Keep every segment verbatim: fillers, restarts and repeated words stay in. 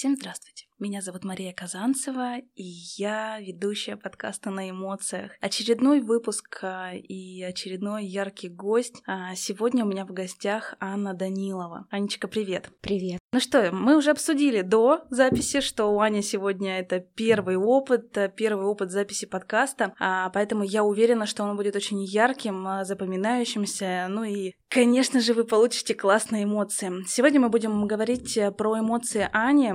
Всем здравствуйте! Меня зовут Мария Казанцева, и я ведущая подкаста «На эмоциях». Очередной выпуск и очередной яркий гость. Сегодня у меня в гостях Анна Данилова. Анечка, привет! Привет! Ну что, мы уже обсудили до записи, что у Ани сегодня это первый опыт, первый опыт записи подкаста, поэтому я уверена, что он будет очень ярким, запоминающимся, ну и, конечно же, вы получите классные эмоции. Сегодня мы будем говорить про эмоции Ани,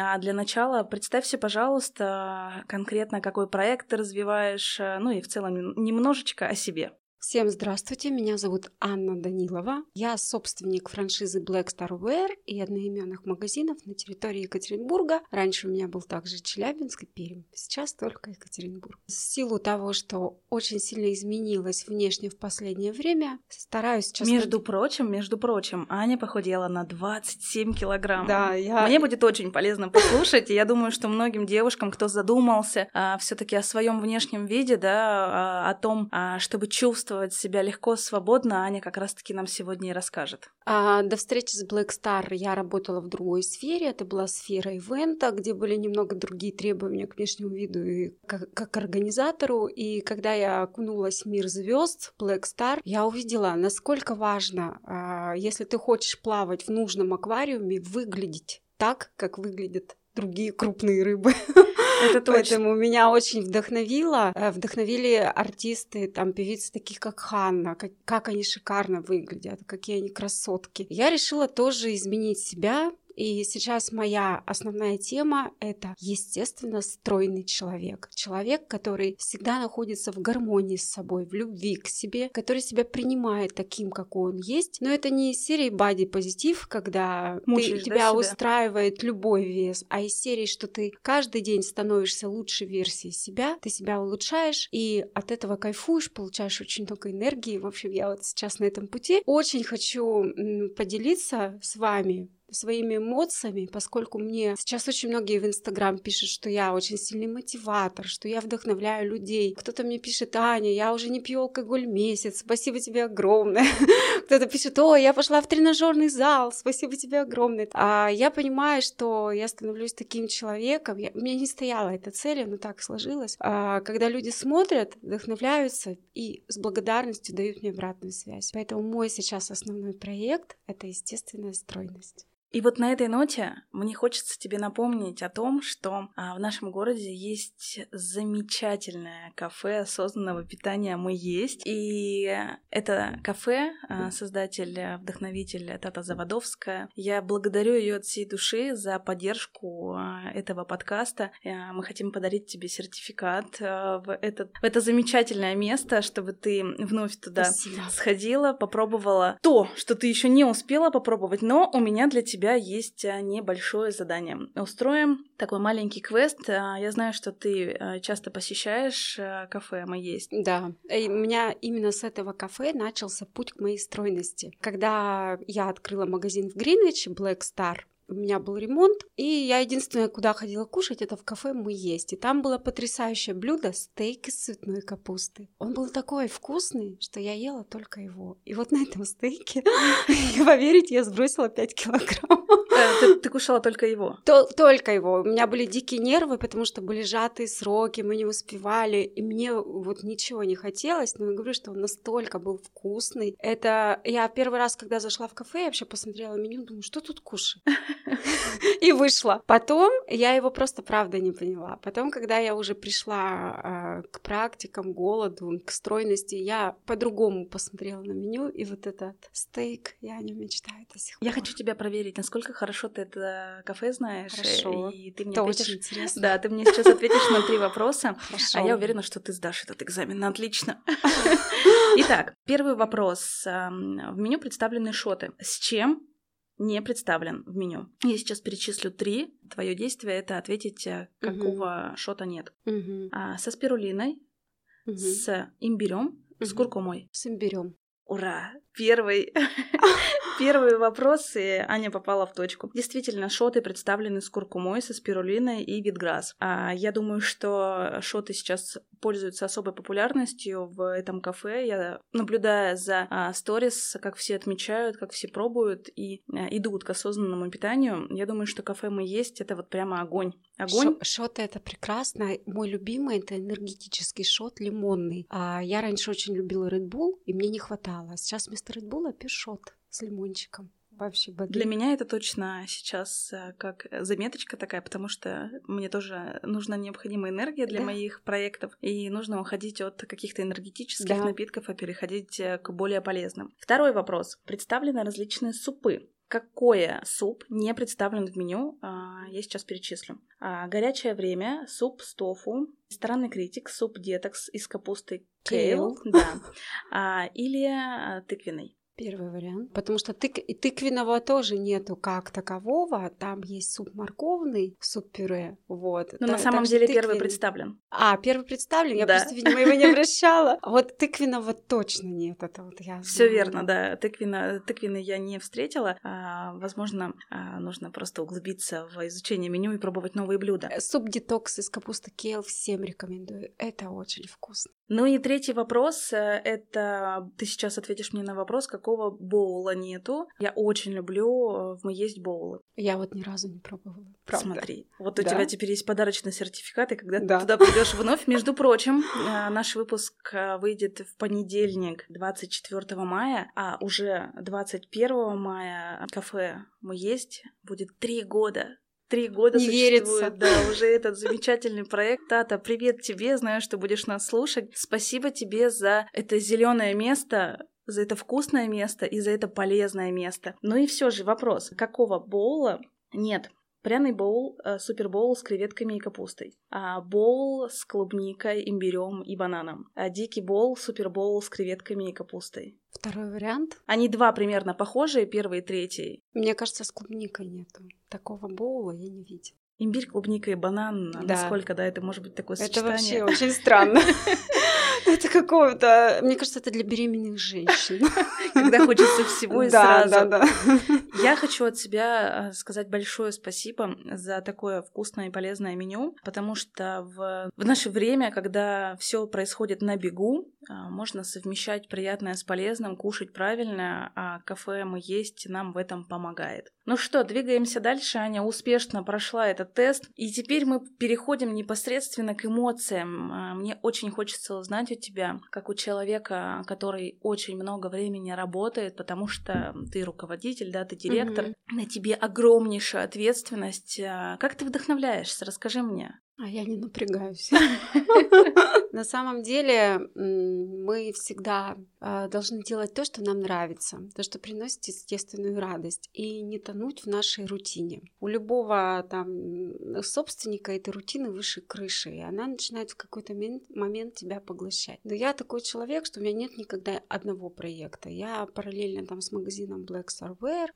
а для начала Сначала представься, пожалуйста, конкретно какой проект ты развиваешь, ну и в целом немножечко о себе. Всем здравствуйте, меня зовут Анна Данилова. Я собственник франшизы Black Star Wear и одноименных магазинов на территории Екатеринбурга. Раньше у меня был также Челябинск и Пермь, сейчас только Екатеринбург. В силу того, что очень сильно изменилось внешне в последнее время, стараюсь сейчас... Между над... прочим, между прочим, Аня похудела на двадцать семь килограмм. Да, я... Мне будет очень полезно послушать, и я думаю, что многим девушкам, кто задумался все-таки о своем внешнем виде, да, о том, чтобы чувствовать себя легко, свободно, Аня как раз-таки нам сегодня и расскажет. А, до встречи с Black Star я работала в другой сфере. Это была сфера ивента, где были немного другие требования к внешнему виду и как, как к организатору. И когда я окунулась в мир звезд Black Star, я увидела, насколько важно, а, если ты хочешь плавать в нужном аквариуме, выглядеть так, как выглядят другие крупные рыбы. Это Поэтому меня очень вдохновило, вдохновили артисты, там, певицы таких, как Ханна, как, как они шикарно выглядят, какие они красотки. Я решила тоже изменить себя, и сейчас моя основная тема — это, естественно, стройный человек. Человек, который всегда находится в гармонии с собой, в любви к себе, который себя принимает таким, какой он есть. Но это не из серии бади-позитив, когда ты, тебя устраивает любой вес, а из серии, что ты каждый день становишься лучшей версией себя, ты себя улучшаешь и от этого кайфуешь, получаешь очень много энергии. В общем, я вот сейчас на этом пути. Очень хочу поделиться с вами своими эмоциями, поскольку мне сейчас очень многие в Инстаграм пишут, что я очень сильный мотиватор, что я вдохновляю людей. Кто-то мне пишет: Аня, я уже не пью алкоголь месяц, спасибо тебе огромное. Кто-то пишет: о, я пошла в тренажерный зал, спасибо тебе огромное. А я понимаю, что я становлюсь таким человеком. Я, у меня не стояла эта цель, но так сложилось. А, когда люди смотрят, вдохновляются и с благодарностью дают мне обратную связь. Поэтому мой сейчас основной проект — это естественная стройность. И вот на этой ноте мне хочется тебе напомнить о том, что в нашем городе есть замечательное кафе осознанного питания «Мы есть». И это кафе, создатель, вдохновитель Тата Заводовская. Я благодарю ее от всей души за поддержку этого подкаста. Мы хотим подарить тебе сертификат в это, в это замечательное место, чтобы ты вновь туда Спасибо. сходила, попробовала то, что ты еще не успела попробовать, но у меня для тебя есть небольшое задание. Устроим такой маленький квест. Я знаю, что ты часто посещаешь кафе «Мы есть». Да, и у меня именно с этого кафе начался путь к моей стройности. Когда я открыла магазин в Гринвиче Black Star, у меня был ремонт, и я единственное, куда ходила кушать, это в кафе «Мы есть». И там было потрясающее блюдо — стейк из цветной капусты. Он был такой вкусный, что я ела только его. И вот на этом стейке, поверите, я сбросила пять килограмм. Ты, ты кушала только его? Только его. У меня были дикие нервы, потому что были сжатые сроки, мы не успевали, и мне вот ничего не хотелось, но я говорю, что он настолько был вкусный. Это я первый раз, когда зашла в кафе, я вообще посмотрела меню, думаю, что тут кушать? И вышла. Потом я его просто правда не поняла. Потом, когда я уже пришла э, к практикам, голоду, к стройности, я по-другому посмотрела на меню, и вот этот стейк, я о нем мечтаю до сих пор. Я хочу тебя проверить, насколько хорошо ты это кафе знаешь. Хорошо. И ты мне это ответишь... очень интересно. Да, ты мне сейчас ответишь на три вопроса. Хорошо. А я уверена, что ты сдашь этот экзамен отлично. Итак, первый вопрос. В меню представлены шоты. С чем не представлен в меню? Я сейчас перечислю три. Твое действие — это ответить, какого угу. шота нет. Угу. А, со спирулиной, угу. с имбирем, угу. с куркумой. С имбирем. Ура! Первый Первые вопросы, Аня попала в точку. Действительно, шоты представлены с куркумой, со спирулиной и витграсс. А я думаю, что шоты сейчас пользуются особой популярностью в этом кафе. Я, наблюдая за а, сторис, как все отмечают, как все пробуют и а, идут к осознанному питанию, я думаю, что кафе «Мы есть» — это вот прямо огонь. Огонь. Шоты — это прекрасно. Мой любимый — это энергетический шот лимонный. А я раньше очень любила Red Bull, и мне не хватало. Сейчас вместо Red Bull пью шот с лимончиком. Вообще бодрее. Для меня это точно сейчас как заметочка такая, потому что мне тоже нужна необходимая энергия для да. моих проектов, и нужно уходить от каких-то энергетических да. напитков, а переходить к более полезным. Второй вопрос. Представлены различные супы. Какой суп не представлен в меню, я сейчас перечислю. Горячее время, суп с тофу, ресторанный критик, суп детокс из капусты кейл, да, или тыквенный. Первый вариант. Потому что тык... и тыквенного тоже нету как такового. Там есть суп морковный, суп-пюре. Вот. Но да, на самом деле тыквен... первый представлен. А, первый представлен? Я да. просто, видимо, его не обращала. Вот тыквенного точно нет. Это вот я... Все верно, да. Тыквина... Тыквины я не встретила. А, возможно, а, нужно просто углубиться в изучение меню и пробовать новые блюда. Суп-детокс из капусты кейл всем рекомендую. Это очень вкусно. Ну и третий вопрос. Это ты сейчас ответишь мне на вопрос, как Какого боула нету. Я очень люблю в «Мы есть» боулы. Я вот ни разу не пробовала. Правда. Смотри, вот у да. тебя теперь есть подарочный сертификат, и когда да. ты туда придешь вновь. Между прочим, наш выпуск выйдет в понедельник, двадцать четвёртого мая, а уже двадцать первого мая кафе «Мы есть» будет три года. Три года не существует, верится. Да, уже этот замечательный проект. Тата, привет тебе, знаю, что будешь нас слушать. Спасибо тебе за это зеленое место, за это вкусное место и за это полезное место. Ну и все же вопрос, какого боула нет? Пряный боул, супер боул с креветками и капустой, боул с клубникой, имбирем и бананом, дикий боул, супер боул с креветками и капустой. Второй вариант. Они два примерно похожие, первый и третий. Мне кажется, с клубникой нету. Такого боула я не видела. Имбирь, клубника и банан, да. насколько, да, это может быть такое это сочетание? Это вообще очень странно. Это какого-то... Мне кажется, это для беременных женщин. Когда хочется всего и сразу. Да, да, да. Я хочу от себя сказать большое спасибо за такое вкусное и полезное меню, потому что в, в наше время, когда все происходит на бегу, можно совмещать приятное с полезным, кушать правильно, а кафе «Мы есть» нам в этом помогает. Ну что, двигаемся дальше. Аня успешно прошла этот тест, и теперь мы переходим непосредственно к эмоциям. Мне очень хочется узнать у тебя, как у человека, который очень много времени работает, потому что ты руководитель, да, ты директор, mm-hmm. на тебе огромнейшая ответственность. Как ты вдохновляешься? Расскажи мне. А я не напрягаюсь. На самом деле мы всегда должны делать то, что нам нравится, то, что приносит естественную радость, и не тонуть в нашей рутине. У любого там собственника этой рутины выше крыши, и она начинает в какой-то момент тебя поглощать. Но я такой человек, что у меня нет никогда одного проекта. Я параллельно там с магазином Black Star Wear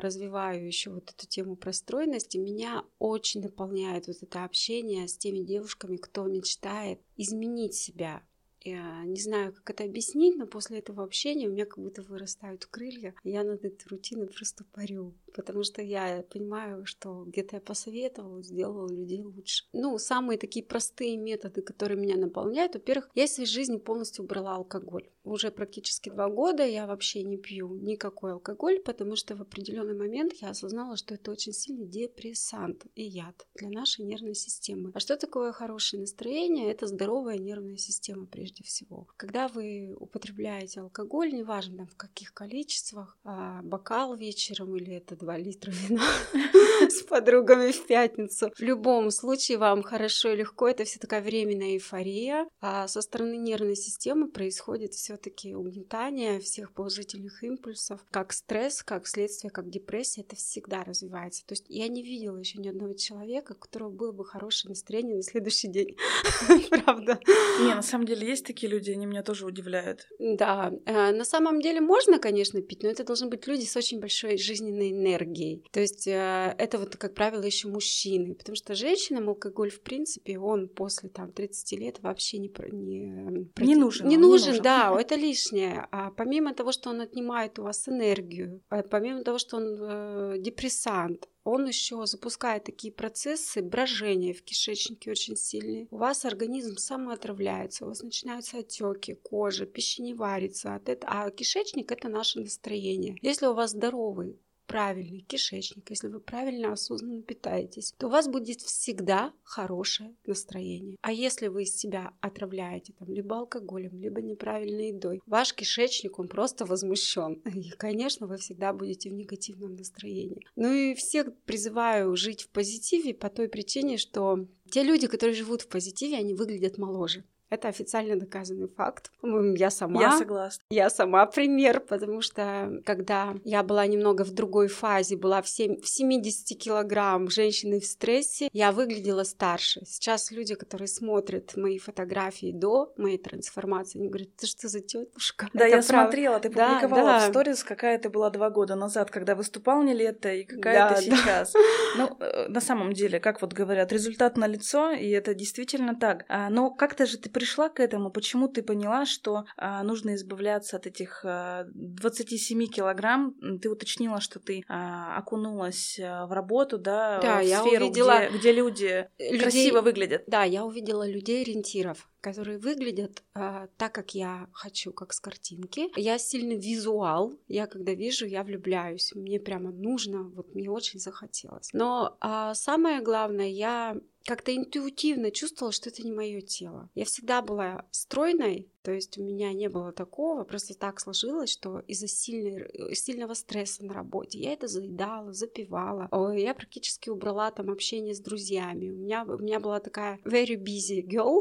развиваю еще вот эту тему простройности. Меня очень наполняет вот это общение с теми девушками, кто мечтает изменить себя. Я не знаю, как это объяснить, но после этого общения у меня как будто вырастают крылья. Я над этой рутиной просто парю, потому что я понимаю, что где-то я посоветовала, сделала людей лучше. Ну, самые такие простые методы, которые меня наполняют. Во-первых, я из своей жизни полностью убрала алкоголь. Уже практически два года я вообще не пью никакой алкоголь, потому что в определенный момент я осознала, что это очень сильный депрессант и яд для нашей нервной системы. А что такое хорошее настроение? Это здоровая нервная система прежде всего. Когда вы употребляете алкоголь, неважно в каких количествах, бокал вечером или это два литра вина с подругами в пятницу. В любом случае вам хорошо и легко. Это все такая временная эйфория. А со стороны нервной системы происходит все-таки угнетание всех положительных импульсов, как стресс, как следствие, как депрессия. Это всегда развивается. То есть я не видела еще ни одного человека, у которого было бы хорошее настроение на следующий день. Правда. Не, на самом деле есть такие люди, они меня тоже удивляют. Да. На самом деле можно, конечно, пить, но это должны быть люди с очень большой жизненной энергией. Энергией. То есть это вот, как правило, еще мужчины, потому что женщинам алкоголь, в принципе, он после там тридцати лет вообще не, не, не нужен. Не нужен, не нужен. Да, это лишнее. А помимо того, что он отнимает у вас энергию, а помимо того, что он э, депрессант, он еще запускает такие процессы брожения в кишечнике очень сильные. У вас организм самоотравляется, у вас начинаются отеки кожи, пища не варится. От этого. А кишечник – это наше настроение. Если у вас здоровый, правильный кишечник, если вы правильно осознанно питаетесь, то у вас будет всегда хорошее настроение. А если вы себя отравляете там, либо алкоголем, либо неправильной едой, ваш кишечник, он просто возмущен. И, конечно, вы всегда будете в негативном настроении. Ну и всех призываю жить в позитиве по той причине, что те люди, которые живут в позитиве, они выглядят моложе. Это официально доказанный факт. Я сама, я согласна. Я сама пример, потому что когда я была немного в другой фазе, была в семидесяти килограмм женщины в стрессе, я выглядела старше. Сейчас люди, которые смотрят мои фотографии до моей трансформации, они говорят, ты что за тетушка? Да, это я прав... смотрела, ты да, публиковала да. в сторис, какая ты была два года назад, когда выступал не лето, и какая да, ты сейчас. Да. Ну, на самом деле, как вот говорят, результат налицо, и это действительно так. Но как-то же ты пришла к этому, почему ты поняла, что а, нужно избавляться от этих а, двадцати семи килограмм? Ты уточнила, что ты а, окунулась в работу, да, да в я сферу, увидела... где, где люди людей... красиво выглядят. Да, я увидела людей-ориентиров, которые выглядят а, так, как я хочу, как с картинки. Я сильный визуал, я когда вижу, я влюбляюсь, мне прямо нужно, вот мне очень захотелось. Но а, самое главное, я как-то интуитивно чувствовала, что это не мое тело. Я всегда была стройной, то есть у меня не было такого, просто так сложилось, что из-за сильной, сильного стресса на работе я это заедала, запивала. Я практически убрала там общение с друзьями. У меня, у меня была такая very busy girl,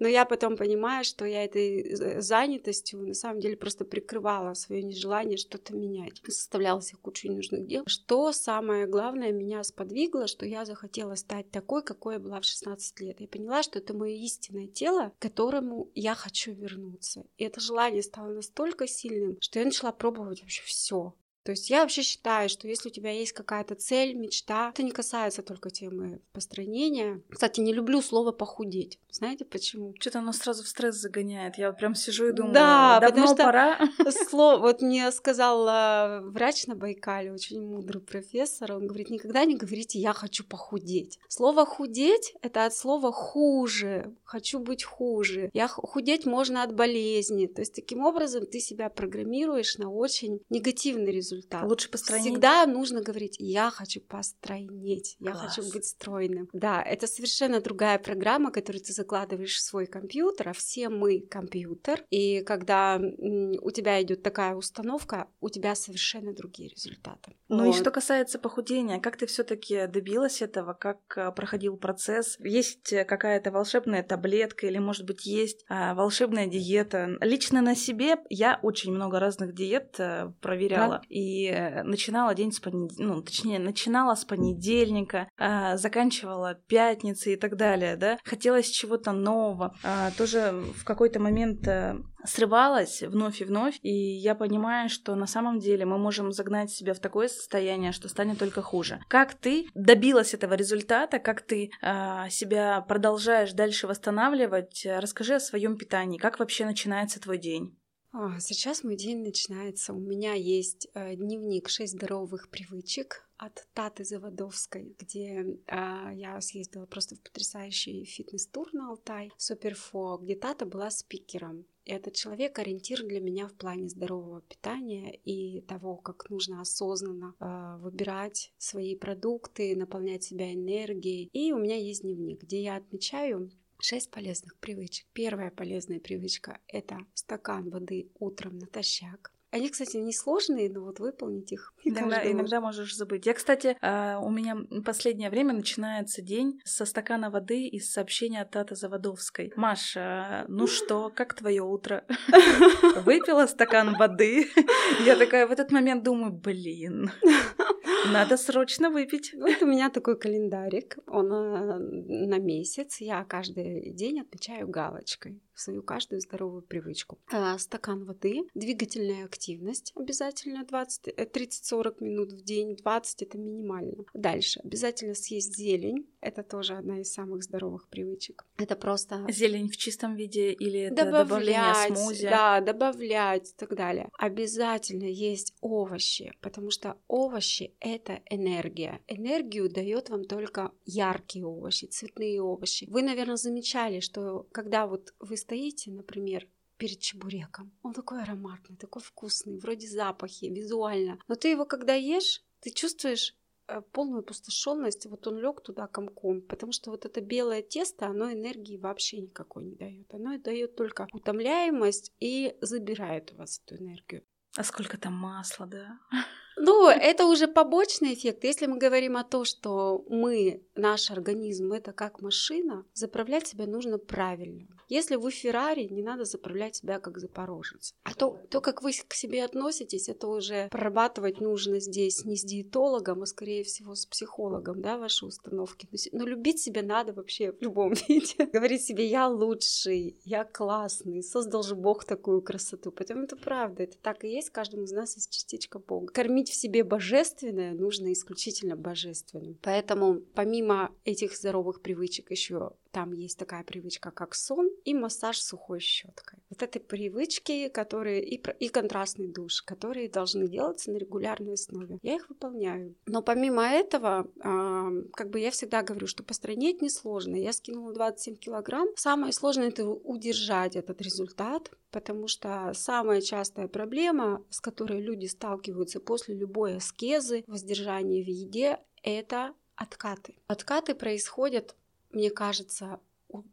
но я потом понимаю, что я этой занятостью на самом деле просто прикрывала свое нежелание что-то менять. Составляла себе кучу ненужных дел. Что самое главное меня сподвигло, что я захотела стать такой, как какой я была в шестнадцать лет. Я поняла, что это мое истинное тело, к которому я хочу вернуться. И это желание стало настолько сильным, что я начала пробовать вообще все. То есть я вообще считаю, что если у тебя есть какая-то цель, мечта, это не касается только темы построения. Кстати, не люблю слово «похудеть». Знаете почему? Что-то оно сразу в стресс загоняет. Я вот прям сижу и думаю, да, давно пора. Слово, вот мне сказал врач на Байкале, очень мудрый профессор, он говорит, никогда не говорите «я хочу похудеть». Слово «худеть» — это от слова «хуже», «хочу быть хуже». Я худеть можно от болезни. То есть таким образом ты себя программируешь на очень негативный результат. Результат. Лучше постройнеть. Всегда нужно говорить, я хочу постройнеть, я Класс. хочу быть стройным. Да, это совершенно другая программа, которую ты закладываешь в свой компьютер, а все мы компьютер. И когда у тебя идет такая установка, у тебя совершенно другие результаты. Ну вот. И что касается похудения, как ты все-таки добилась этого, как проходил процесс? Есть какая-то волшебная таблетка или, может быть, есть волшебная диета? Лично на себе я очень много разных диет проверяла. Да? И начинала день с понедельника, ну, точнее, начинала с понедельника, а, заканчивала пятницы и так далее, да. Хотелось чего-то нового. А, тоже в какой-то момент срывалась вновь и вновь, и я понимаю, что на самом деле мы можем загнать себя в такое состояние, что станет только хуже. Как ты добилась этого результата, как ты а, себя продолжаешь дальше восстанавливать? Расскажи о своем питании, как вообще начинается твой день? Сейчас мой день начинается. У меня есть дневник «Шесть здоровых привычек» от Таты Заводовской, где э, я съездила просто в потрясающий фитнес-тур на Алтай, Superfood, где Тата была спикером. И этот человек ориентир для меня в плане здорового питания и того, как нужно осознанно э, выбирать свои продукты, наполнять себя энергией. И у меня есть дневник, где я отмечаю шесть полезных привычек. Первая полезная привычка – это стакан воды утром натощак. Они, кстати, несложные, но вот выполнить их иногда, иногда можешь забыть. Я, кстати, у меня последнее время начинается день со стакана воды и с сообщения от Таты Заводовской. Маша, ну что, как твое утро? Выпила стакан воды. Я такая в этот момент думаю, блин, надо срочно выпить. Вот у меня такой календарик, он на месяц. Я каждый день отмечаю галочкой. в свою каждую здоровую привычку. Стакан воды, двигательная активность обязательно тридцать-сорок минут в день, двадцать это минимально. Дальше обязательно съесть зелень, это тоже одна из самых здоровых привычек. Это просто... Зелень в чистом виде или это добавление смузи? Да, добавлять и так далее. Обязательно есть овощи, потому что овощи это энергия. Энергию дает вам только яркие овощи, цветные овощи. Вы, наверное, замечали, что когда вот вы стоите, например, перед чебуреком, он такой ароматный, такой вкусный, вроде запахи, визуально, но ты его когда ешь, ты чувствуешь полную опустошенность, вот он лег туда комком, потому что вот это белое тесто, оно энергии вообще никакой не дает, оно дает только утомляемость и забирает у вас эту энергию. А сколько там масла, да? Ну, это уже побочный эффект. Если мы говорим о том, что мы, наш организм, это как машина, заправлять себя нужно правильно. Если вы Феррари, не надо заправлять себя как запорожец. А то, то, как вы к себе относитесь, это уже прорабатывать нужно здесь не с диетологом, а, скорее всего, с психологом, да, ваши установки. Но любить себя надо вообще в любом виде. Говорить себе, я лучший, я классный, создал же Бог такую красоту. Поэтому это правда, это так и есть, каждому из нас есть частичка Бога. Кормить в себе божественное нужно исключительно божественным. Поэтому помимо этих здоровых привычек еще там есть такая привычка, как сон и массаж сухой щеткой. Вот это привычки, которые и, и контрастный душ, которые должны делаться на регулярной основе. Я их выполняю. Но помимо этого, э, как бы я всегда говорю, что постранить несложно. Я скинула двадцать семь килограмм. Самое сложное это удержать этот результат, потому что самая частая проблема, с которой люди сталкиваются после любой аскезы, воздержания в еде, это откаты. Откаты происходят, мне кажется,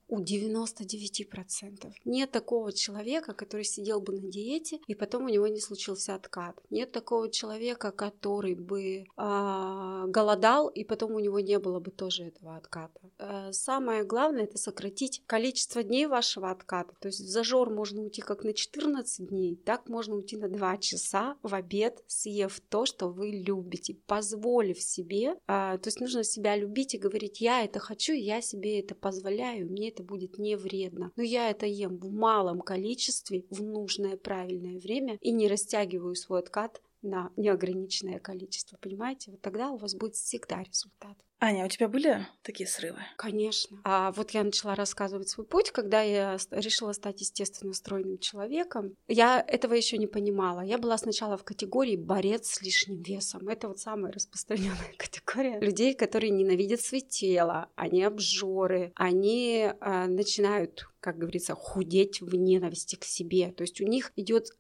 у девяноста девяти процентов. Нет такого человека, который сидел бы на диете, и потом у него не случился откат. Нет такого человека, который бы э, голодал, и потом у него не было бы тоже этого отката. Э, самое главное, это сократить количество дней вашего отката. То есть в зажор можно уйти как на четырнадцать дней, так можно уйти на два часа в обед, съев то, что вы любите, позволив себе. Э, то есть нужно себя любить и говорить, я это хочу, я себе это позволяю, мне это будет не вредно. Но я это ем в малом количестве, в нужное правильное время и не растягиваю свой откат на неограниченное количество. Понимаете? Вот тогда у вас будет всегда результат. Аня, у тебя были такие срывы? Конечно. А вот я начала рассказывать свой путь, когда я решила стать естественно стройным человеком. Я этого еще не понимала. Я была сначала в категории борец с лишним весом. Это вот самая распространенная категория людей, которые ненавидят свое тело. Они обжоры, они а, начинают, как говорится, худеть в ненависти к себе. То есть у них идет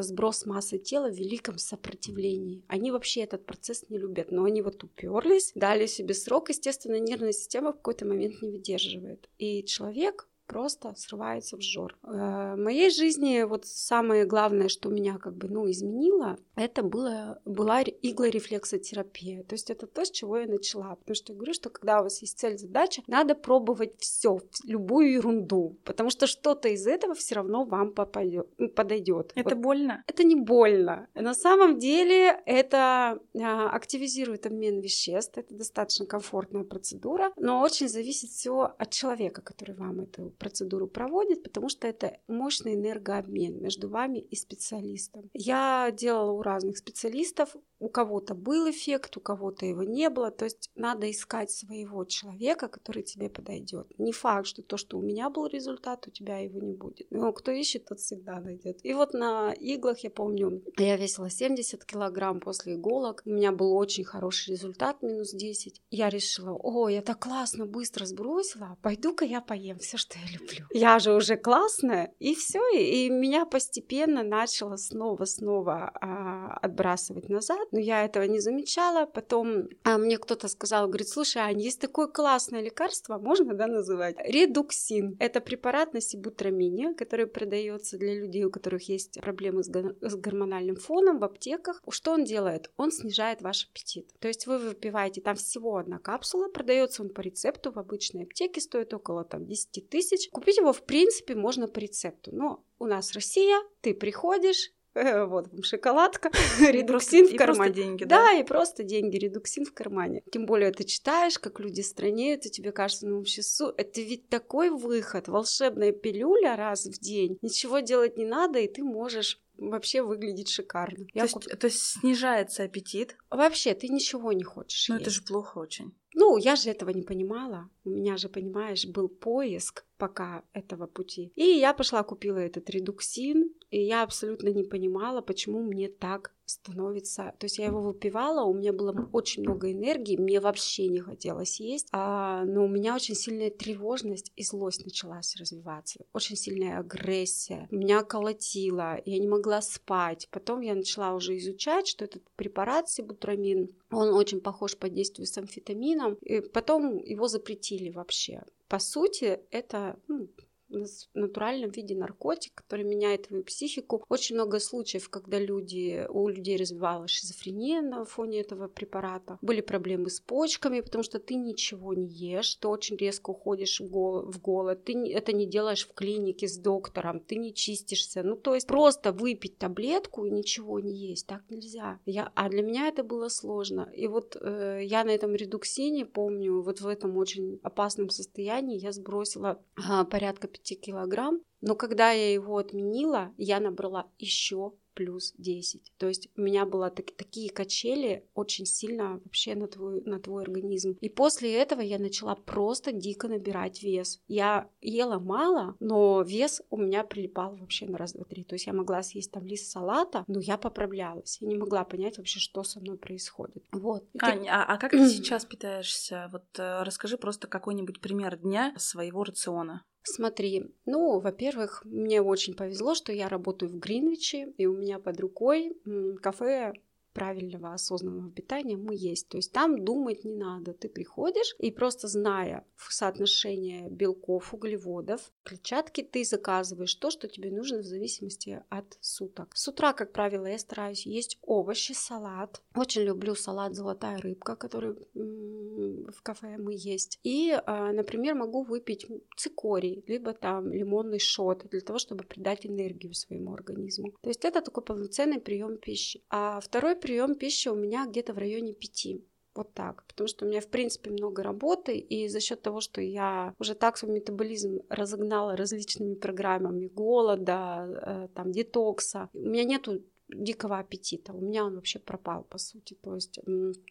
сброс массы тела в великом сопротивлении. Они вообще этот процесс не любят, но они вот уперлись, дали себе срок, естественно, нервная система в какой-то момент не выдерживает. И человек просто срывается в жор. В моей жизни вот самое главное, что меня как бы, ну, изменило, это было, была иглорефлексотерапия. То есть это то, с чего я начала. Потому что я говорю, что когда у вас есть цель, задача, надо пробовать все, любую ерунду. Потому что что-то из этого все равно вам попадет, подойдет. Это вот. Больно? Это не больно. На самом деле это активизирует обмен веществ. Это достаточно комфортная процедура, но очень зависит все от человека, который вам это процедуру проводит, потому что это мощный энергообмен между вами и специалистом. Я делала у разных специалистов, у кого-то был эффект, у кого-то его не было, то есть надо искать своего человека, который тебе подойдет. Не факт, что то, что у меня был результат, у тебя его не будет. Но кто ищет, тот всегда найдет. И вот на иглах, я помню, я весила семьдесят килограмм после иголок, у меня был очень хороший результат, минус десять. Я решила, о, я так классно быстро сбросила, пойду-ка я поем все, что я люблю. Я же уже классная, и все, и меня постепенно начало снова-снова а, отбрасывать назад, но я этого не замечала. Потом а, мне кто-то сказал, говорит, слушай, Ань, есть такое классное лекарство, можно, да, называть? Редуксин. Это препарат на сибутрамине, который продается для людей, у которых есть проблемы с, гон- с гормональным фоном в аптеках. Что он делает? Он снижает ваш аппетит. То есть вы выпиваете, там всего одна капсула, продается он по рецепту в обычной аптеке, стоит около там десять тысяч. Купить его, в принципе, можно по рецепту. Но у нас Россия, ты приходишь, Вот, шоколадка, редуксин в кармане. Деньги, да? Да, и просто деньги, редуксин в кармане. Тем более ты читаешь, как люди странеют, и тебе кажется, ну вообще, это ведь такой выход, волшебная пилюля раз в день. Ничего делать не надо, и ты можешь вообще выглядеть шикарно. То, куп... есть, то есть снижается аппетит? Вообще, ты ничего не хочешь Ну это же плохо очень. Ну, я же этого не понимала. У меня же, понимаешь, был поиск пока этого пути. И я пошла, купила этот редуксин, и я абсолютно не понимала, почему мне так становится. То есть я его выпивала, у меня было очень много энергии, мне вообще не хотелось есть, а, но у меня очень сильная тревожность и злость началась развиваться, очень сильная агрессия, меня колотило, я не могла спать. Потом я начала уже изучать, что этот препарат сибутрамин, он очень похож по действию с амфетамином, и потом его запретили вообще. По сути, это... Ну, в натуральном виде наркотик, который меняет твою психику. Очень много случаев, когда люди, у людей развивалась шизофрения на фоне этого препарата. Были проблемы с почками, потому что ты ничего не ешь, ты очень резко уходишь в голод, ты это не делаешь в клинике с доктором, ты не чистишься. Ну, то есть просто выпить таблетку и ничего не есть, так нельзя. Я, а для меня это было сложно. И вот э, я на этом редуксине, помню, вот в этом очень опасном состоянии я сбросила э, порядка пять килограмм, но когда я его отменила, я набрала еще плюс десять. То есть у меня были так, такие качели очень сильно вообще на твой, на твой организм. И после этого я начала просто дико набирать вес. Я ела мало, но вес у меня прилипал вообще на раз, два, три. То есть я могла съесть там лист салата, но я поправлялась. Я не могла понять вообще, что со мной происходит. Вот. Аня, ты... а, а как ты сейчас питаешься? Вот расскажи просто какой-нибудь пример дня своего рациона. Смотри, ну, во-первых, мне очень повезло, что я работаю в Гринвиче, и у меня под рукой кафе правильного осознанного питания «Мы есть». То есть там думать не надо. Ты приходишь и просто зная соотношение белков, углеводов, клетчатки, ты заказываешь то, что тебе нужно в зависимости от суток. С утра, как правило, я стараюсь есть овощи, салат. Очень люблю салат «Золотая рыбка», который в кафе «Мы есть». И, например, могу выпить цикорий, либо там лимонный шот для того, чтобы придать энергию своему организму. То есть это такой полноценный прием пищи. А второй прием пищи у меня где-то в районе пяти. Вот так. Потому что у меня, в принципе, много работы, и за счет того, что я уже так свой метаболизм разогнала различными программами голода, там, детокса, у меня нету дикого аппетита. У меня он вообще пропал, по сути. То есть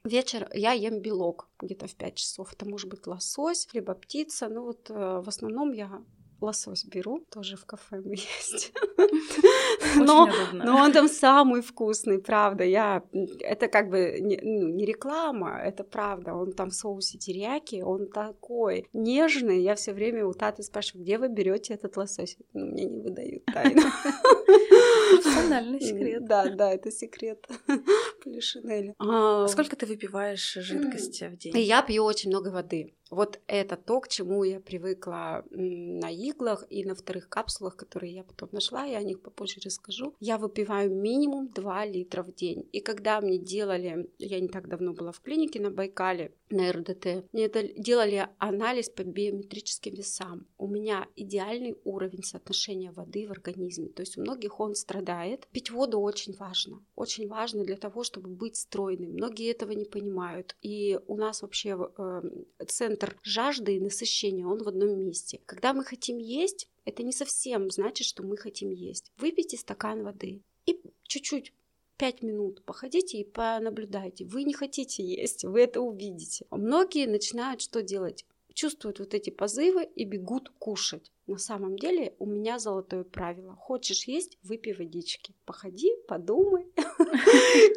вечер я ем белок где-то в пять часов. Это может быть лосось, либо птица. Ну вот в основном я лосось беру, тоже в кафе «Мы есть». Но, но он там самый вкусный, правда. Я, это как бы не, ну, не реклама, это правда. Он там в соусе терияки, он такой нежный. Я все время у Таты спрашиваю, где вы берете этот лосось? Ну, мне не выдают тайну. Персональный секрет. Да, да, это секрет Полишинеля. Сколько ты выпиваешь жидкости в день? Я пью очень много воды. Вот это то, к чему я привыкла на иглах и на вторых капсулах, которые я потом нашла, я о них попозже расскажу. Я выпиваю минимум два литра в день. И когда мне делали, я не так давно была в клинике на Байкале, на эр дэ тэ, мне делали анализ по биометрическим весам. У меня идеальный уровень соотношения воды в организме. То есть у многих он страдает. Пить воду очень важно. Очень важно для того, чтобы быть стройным. Многие этого не понимают. И у нас вообще э, центр жажды и насыщения, он в одном месте. Когда мы хотим есть, это не совсем значит, что мы хотим есть. Выпейте стакан воды и чуть-чуть пять минут походите и понаблюдайте. Вы не хотите есть, вы это увидите. Многие начинают что делать? Чувствуют вот эти позывы и бегут кушать. На самом деле у меня золотое правило. Хочешь есть, выпей водички. Походи, подумай.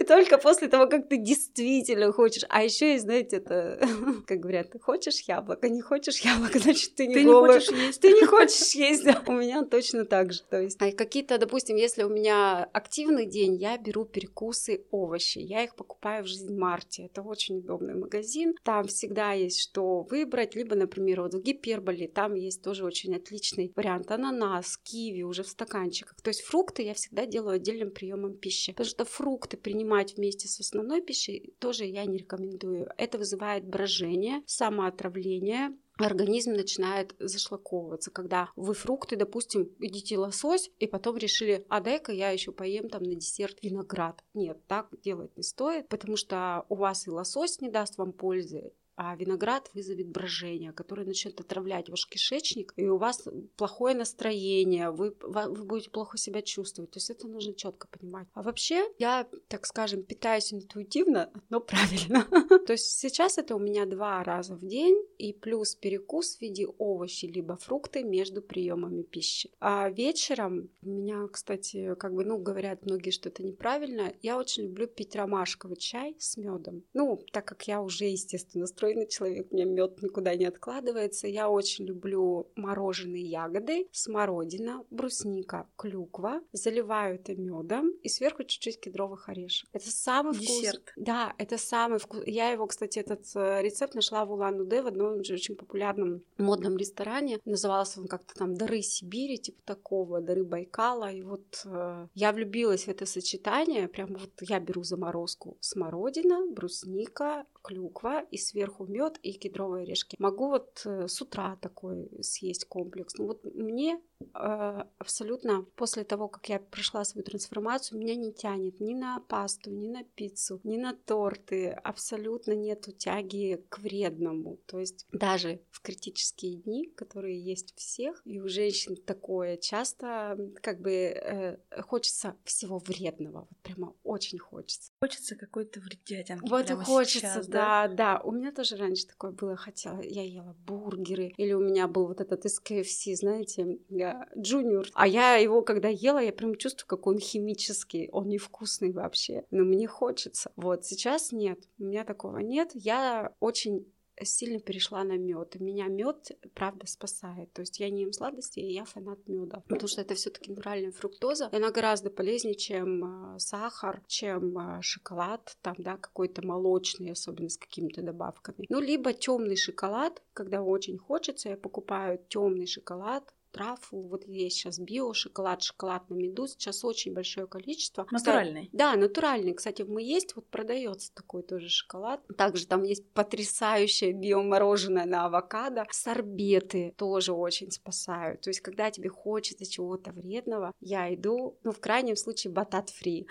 И только после того, как ты действительно хочешь. А еще есть, знаете, это, как говорят, хочешь яблоко, не хочешь яблоко, значит, ты не голоден. Ты не хочешь есть. У меня точно так же. То есть какие-то, допустим, если у меня активный день, я беру перекусы, овощи. Я их покупаю в Жизньмарте. Это очень удобный магазин. Там всегда есть что выбрать. Либо, например, вот в Гиперболе. Там есть тоже очень отличный Отличный вариант. Ананас, киви уже в стаканчиках. То есть фрукты я всегда делаю отдельным приемом пищи. Потому что фрукты принимать вместе с основной пищей тоже я не рекомендую. Это вызывает брожение, самоотравление, организм начинает зашлаковываться, когда вы фрукты, допустим, едите лосось, и потом решили, а дай-ка я еще поем там на десерт виноград. Нет, так делать не стоит, потому что у вас и лосось не даст вам пользы, а виноград вызовет брожение, которое начнет отравлять ваш кишечник, и у вас плохое настроение, вы, вы будете плохо себя чувствовать. То есть это нужно четко понимать. А вообще, я, так скажем, питаюсь интуитивно, но правильно. То есть сейчас это у меня два раза в день, и плюс перекус в виде овощей, либо фрукты между приемами пищи. А вечером, у меня, кстати, как бы, ну, говорят многие, что это неправильно, я очень люблю пить ромашковый чай с медом. Ну, так как я уже, естественно, строю человек, у меня мед никуда не откладывается. Я очень люблю мороженые ягоды, смородина, брусника, клюква. Заливаю это медом и сверху чуть-чуть кедровых орешек. Это самый вкусный. Да, это самый вкусный. Я его, кстати, этот рецепт нашла в Улан-Удэ в одном очень популярном модном ресторане. Назывался он как-то там «Дары Сибири», типа такого, «Дары Байкала». И вот э, я влюбилась в это сочетание. Прям вот я беру заморозку: смородина, брусника, клюква и сверху мед и кедровые орешки. Могу вот с утра такой съесть комплекс. Но вот мне э, абсолютно после того, как я прошла свою трансформацию, меня не тянет ни на пасту, ни на пиццу, ни на торты. Абсолютно нету тяги к вредному. То есть даже в критические дни, которые есть у всех, и у женщин такое часто, как бы э, хочется всего вредного. Вот прямо очень хочется. Хочется какой-то вредятинки. Вот и хочется, сейчас, да. Да, да, у меня тоже раньше такое было, хотя я ела бургеры, или у меня был вот этот из кей эф си, знаете, Junior, а я его, когда ела, я прям чувствую, как он химический, он невкусный вообще, но мне хочется. Вот, сейчас нет, у меня такого нет, я очень сильно перешла на мед. Меня мед, правда, спасает. То есть я не ем сладости, я фанат меда, потому что это все-таки натуральная фруктоза. Она гораздо полезнее, чем сахар, чем шоколад, там, да, какой-то молочный, особенно с какими-то добавками. Ну, либо темный шоколад, когда очень хочется, я покупаю темный шоколад. Трафу, вот есть сейчас био-шоколад, шоколад на меду, сейчас очень большое количество. Натуральный? Кстати, да, натуральный. Кстати, в «Мы есть» вот продается такой тоже шоколад. Также там есть потрясающее биомороженое на авокадо. Сорбеты тоже очень спасают. То есть, когда тебе хочется чего-то вредного, я иду, ну, в крайнем случае, батат-фри.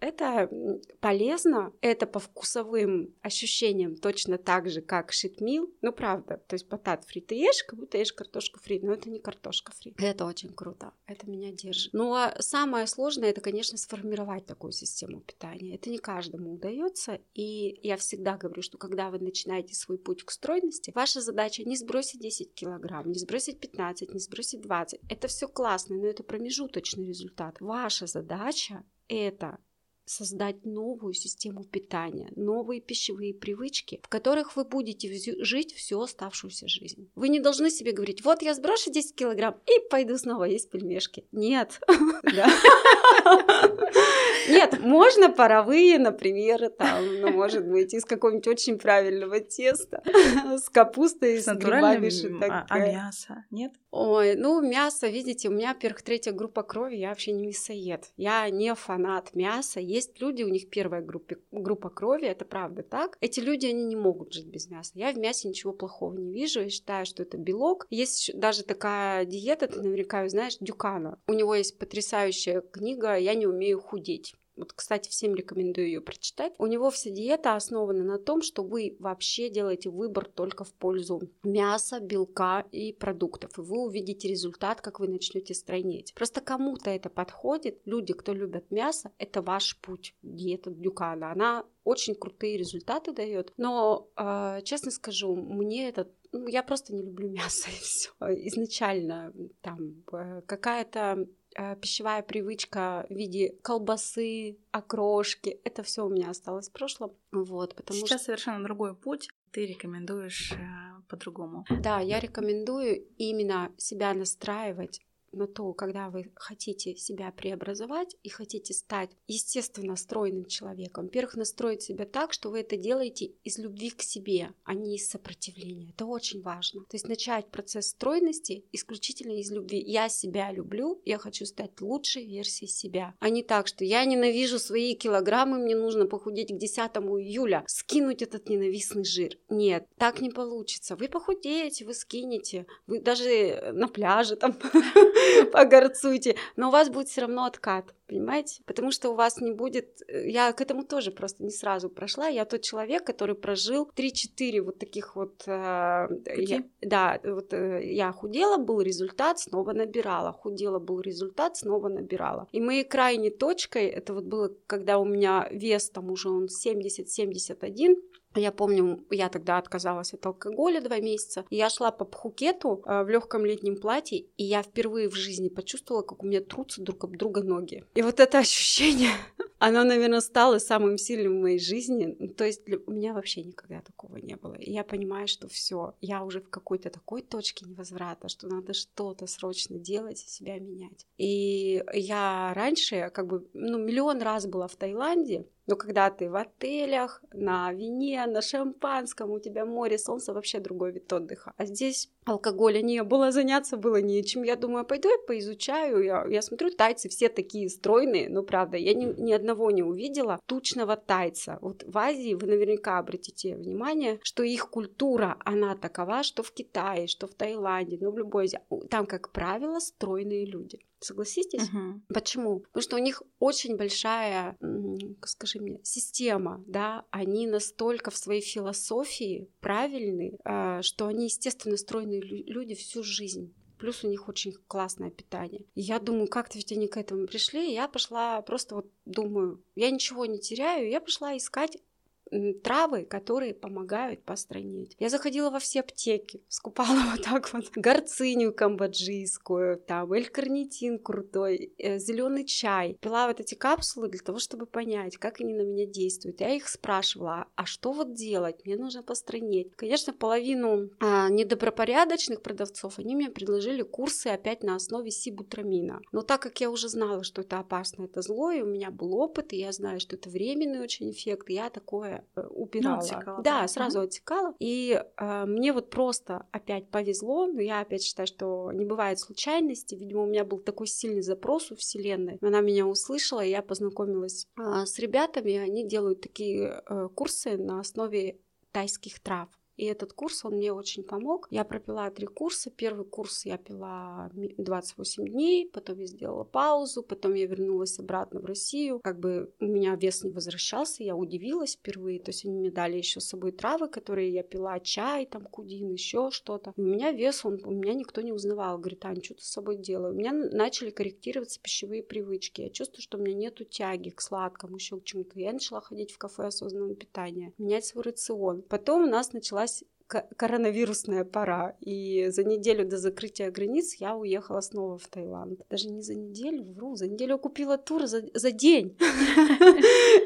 Это полезно, это по вкусовым ощущениям точно так же, как шитмил. Ну, правда, то есть батат фри ты ешь, как будто ешь картошку фри, но это не картошка фри. Это очень круто, это меня держит. Но самое сложное, это, конечно, сформировать такую систему питания. Это не каждому удается, и я всегда говорю, что когда вы начинаете свой путь к стройности, ваша задача не сбросить десять килограмм, не сбросить пятнадцать, не сбросить двадцать. Это все классно, но это промежуточный результат. Ваша задача – это создать новую систему питания, новые пищевые привычки, в которых вы будете жить всю оставшуюся жизнь. Вы не должны себе говорить: вот я сброшу десять килограмм и пойду снова есть пельмешки. Нет. Нет, можно паровые, например, там, ну, может быть, из какого-нибудь очень правильного теста, с капустой, с грибами. А, а мясо? Нет? Ой, ну, мясо, видите, у меня, во-первых, третья группа крови, я вообще не мясоед, я не фанат мяса. Есть люди, у них первая группа, группа крови, это правда так. Эти люди, они не могут жить без мяса. Я в мясе ничего плохого не вижу, я считаю, что это белок. Есть даже такая диета, ты наверняка знаешь, Дюкана. У него есть потрясающая книга «Я не умею худеть». Вот, кстати, всем рекомендую ее прочитать. У него вся диета основана на том, что вы вообще делаете выбор только в пользу мяса, белка и продуктов. И вы увидите результат, как вы начнете стройнеть. Просто кому-то это подходит. Люди, кто любят мясо, это ваш путь. Диета Дюкана. Она очень крутые результаты дает. Но, э, честно скажу, мне этот ну, я просто не люблю мясо, и все. Изначально там какая-то пищевая привычка в виде колбасы, окрошки. Это все у меня осталось в прошлом. Вот, потому Сейчас что... совершенно другой путь. Ты рекомендуешь э, по-другому. Да, я рекомендую именно себя настраивать на то, когда вы хотите себя преобразовать и хотите стать естественно стройным человеком. Во-первых, настроить себя так, что вы это делаете из любви к себе, а не из сопротивления. Это очень важно. То есть начать процесс стройности исключительно из любви. Я себя люблю, я хочу стать лучшей версией себя. А не так, что я ненавижу свои килограммы, мне нужно похудеть к десятому июля, скинуть этот ненавистный жир. Нет, так не получится. Вы похудеете, вы скинете, вы даже на пляже там погорцуйте, но у вас будет все равно откат, понимаете? Потому что у вас не будет... Я к этому тоже просто не сразу прошла. Я тот человек, который прожил три-четыре вот таких вот... Э, я, да, вот э, я худела, был результат, снова набирала. Худела, был результат, снова набирала. И моей крайней точкой, это вот было, когда у меня вес там уже он семьдесят-семьдесят один, я помню, я тогда отказалась от алкоголя два месяца. Я шла по Пхукету в легком летнем платье, и я впервые в жизни почувствовала, как у меня трутся друг об друга ноги. И вот это ощущение, оно, наверное, стало самым сильным в моей жизни. То есть для... у меня вообще никогда такого не было. И я понимаю, что все, я уже в какой-то такой точке невозврата, что надо что-то срочно делать, себя менять. И я раньше как бы ну, миллион раз была в Таиланде. Но когда ты в отелях, на вине, на шампанском, у тебя море, солнце, вообще другой вид отдыха. А здесь алкоголя не было, заняться было нечем. Я думаю, пойду я поизучаю. Я, я смотрю, тайцы все такие стройные, но правда, я ни, ни одного не увидела тучного тайца. Вот в Азии вы наверняка обратите внимание, что их культура, она такова, что в Китае, что в Таиланде, ну в любой... Там, как правило, стройные люди. Согласитесь? Uh-huh. Почему? Потому что у них очень большая, скажи мне, система, да, они настолько в своей философии правильны, что они, естественно, стройные люди всю жизнь. Плюс у них очень классное питание. И я думаю, как-то ведь они к этому пришли, и я пошла просто вот думаю, я ничего не теряю, я пошла искать травы, которые помогают постройнеть. Я заходила во все аптеки, скупала вот так вот горцинию камбоджийскую, там эль-карнитин крутой, зеленый чай. Пила вот эти капсулы для того, чтобы понять, как они на меня действуют. Я их спрашивала, а что вот делать? Мне нужно постройнеть. Конечно, половину а, недобропорядочных продавцов, они мне предложили курсы опять на основе сибутрамина. Но так как я уже знала, что это опасно, это зло, и у меня был опыт, и я знаю, что это временный очень эффект, я такое убирала. Ну, отсекала, да, да, сразу mm-hmm. отсекала. И э, мне вот просто опять повезло, но я опять считаю, что не бывает случайности. Видимо, у меня был такой сильный запрос у Вселенной. Она меня услышала, и я познакомилась э, с ребятами. Они делают такие э, курсы на основе тайских трав. И этот курс, он мне очень помог. Я пропила три курса. Первый курс я пила двадцать восемь дней, потом я сделала паузу, потом я вернулась обратно в Россию. Как бы у меня вес не возвращался, я удивилась впервые. То есть они мне дали еще с собой травы, которые я пила, чай, там, кудин, еще что-то. У меня вес, он, у меня никто не узнавал. Говорит, Ань, что ты с собой делаю? У меня начали корректироваться пищевые привычки. Я чувствую, что у меня нету тяги к сладкому, еще к чему-то. Я начала ходить в кафе осознанного питания, менять свой рацион. Потом у нас начала коронавирусная пора, и за неделю до закрытия границ я уехала снова в Таиланд. Даже не за неделю, вру, за неделю я купила тур за, за день.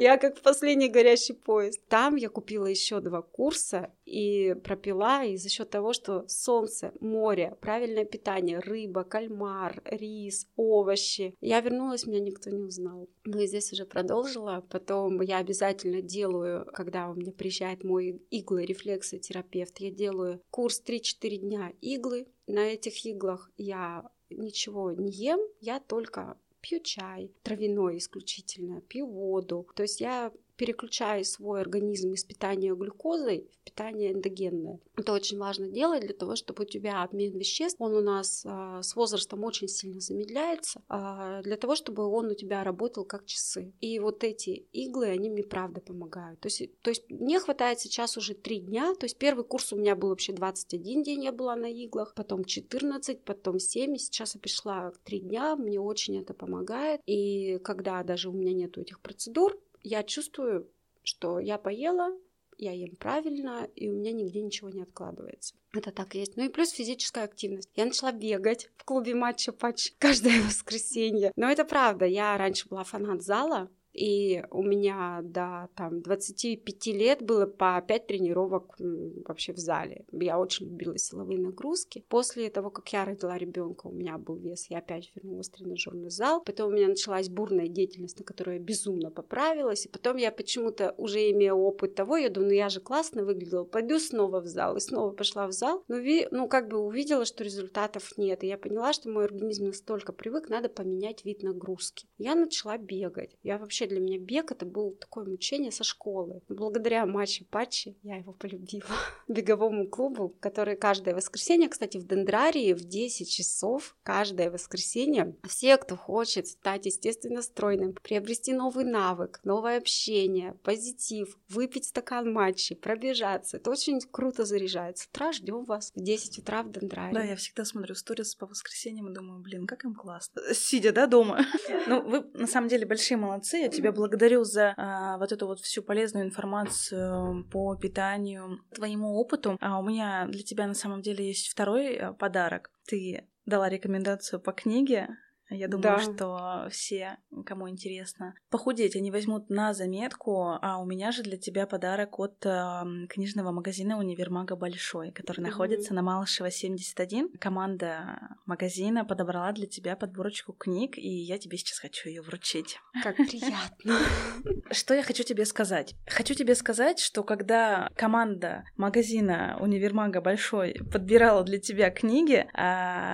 Я как в последний горящий поезд. Там я купила еще два курса и пропила, и за счет того, что солнце, море, правильное питание, рыба, кальмар, рис, овощи. Я вернулась, меня никто не узнал. Ну и здесь уже продолжила. Потом я обязательно делаю, когда у меня приезжает мой иглорефлексотерапевт, я делаю курс три-четыре дня иглы. На этих иглах я ничего не ем, я только пью чай, травяной исключительно, пью воду. То есть я переключая свой организм из питания глюкозой в питание эндогенное. Это очень важно делать для того, чтобы у тебя обмен веществ, он у нас э, с возрастом очень сильно замедляется, э, для того, чтобы он у тебя работал как часы. И вот эти иглы, они мне правда помогают. То есть, то есть мне хватает сейчас уже три дня, то есть первый курс у меня был вообще двадцать один день, я была на иглах, потом четырнадцать, потом семь, сейчас я пришла три дня, мне очень это помогает. И когда даже у меня нету этих процедур, я чувствую, что я поела, я ем правильно, и у меня нигде ничего не откладывается. Это так и есть. Ну и плюс физическая активность. Я начала бегать в клубе Матча-Патч каждое воскресенье. Но это правда. Я раньше была фанат зала, и у меня до там, двадцати пяти лет было по пять тренировок вообще в зале. Я очень любила силовые нагрузки. После того, как я родила ребенка, у меня был вес, я опять вернулась в тренажерный зал. Потом у меня началась бурная деятельность, на которую я безумно поправилась. И потом я почему-то, уже имея опыт того, я думаю, ну я же классно выглядела, пойду снова в зал. И снова пошла в зал, но ви- ну, как бы увидела, что результатов нет. И я поняла, что мой организм настолько привык, надо поменять вид нагрузки. Я начала бегать. Я вообще, для меня бег это было такое мучение со школы. Благодаря Мачи Пачи я его полюбила. Беговому клубу, который каждое воскресенье, кстати, в Дендрарии в десять часов, каждое воскресенье, все, кто хочет стать естественно стройным, приобрести новый навык, новое общение, позитив, выпить стакан матчи, пробежаться, это очень круто заряжает. С утра ждем вас в десять утра в Дендрарии. Да, я всегда смотрю сторис по воскресеньям и думаю, блин, как им классно. Сидя, да, дома. Ну, вы на самом деле большие молодцы. Я тебя благодарю за а, вот эту вот всю полезную информацию по питанию, твоему опыту. А у меня для тебя на самом деле есть второй подарок. Ты дала рекомендацию по книге. Я думаю, да. что все, кому интересно похудеть, они возьмут на заметку. А у меня же для тебя подарок от э, книжного магазина «Универмага Большой», который mm-hmm. находится на Малышева, семьдесят один. Команда магазина подобрала для тебя подборочку книг, и я тебе сейчас хочу ее вручить. Как приятно! Что я хочу тебе сказать? Хочу тебе сказать, что когда команда магазина «Универмага Большой» подбирала для тебя книги,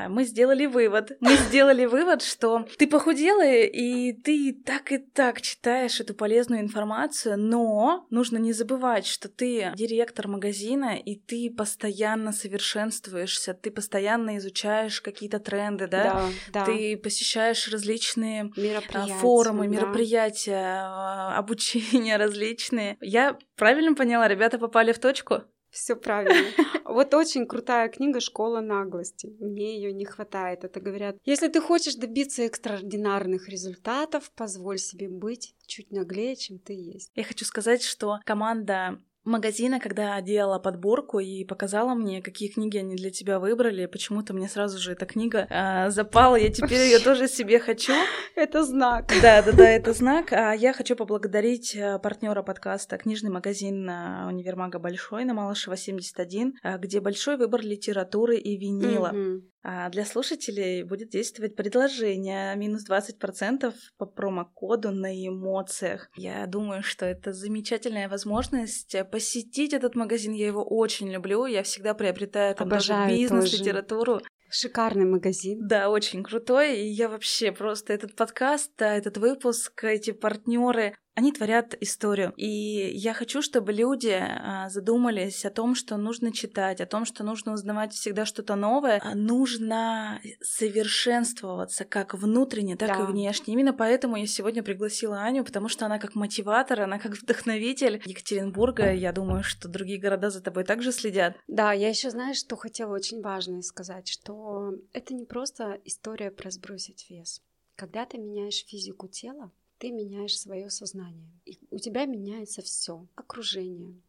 мы сделали вывод. Мы сделали вывод, что ты похудела, и ты так и так читаешь эту полезную информацию, но нужно не забывать, что ты директор магазина, и ты постоянно совершенствуешься, ты постоянно изучаешь какие-то тренды, да? Да, да. Ты посещаешь различные мероприятия, форумы, да. мероприятия, обучения различные. Я правильно поняла, ребята попали в точку? Все правильно. Вот очень крутая книга «Школа наглости». Мне ее не хватает. Это говорят, если ты хочешь добиться экстраординарных результатов, позволь себе быть чуть наглее, чем ты есть. Я хочу сказать, что команда магазина, когда делала подборку и показала мне, какие книги они для тебя выбрали, почему-то мне сразу же эта книга э, запала, я теперь ее тоже себе хочу. Это знак. Да, да, да, это знак. А я хочу поблагодарить партнера подкаста, книжный магазин «Универмага Большой» на Малышева, семьдесят один, где большой выбор литературы и винила. Mm-hmm. А для слушателей будет действовать предложение минус двадцать процентов по промокоду «На эмоциях». Я думаю, что это замечательная возможность посетить этот магазин. Я его очень люблю. Я всегда приобретаю там даже бизнес-литературу. Шикарный магазин. Да, очень крутой. И я вообще просто этот подкаст, этот выпуск, эти партнеры, они творят историю. И я хочу, чтобы люди задумались о том, что нужно читать, о том, что нужно узнавать всегда что-то новое. Нужно совершенствоваться как внутренне, так да. и внешне. Именно поэтому я сегодня пригласила Аню, потому что она как мотиватор, она как вдохновитель Екатеринбурга. Я думаю, что другие города за тобой также следят. Да, я еще знаешь, что хотела очень важное сказать, что это не просто история про сбросить вес. Когда ты меняешь физику тела, ты меняешь свое сознание. И у тебя меняется все: окружение,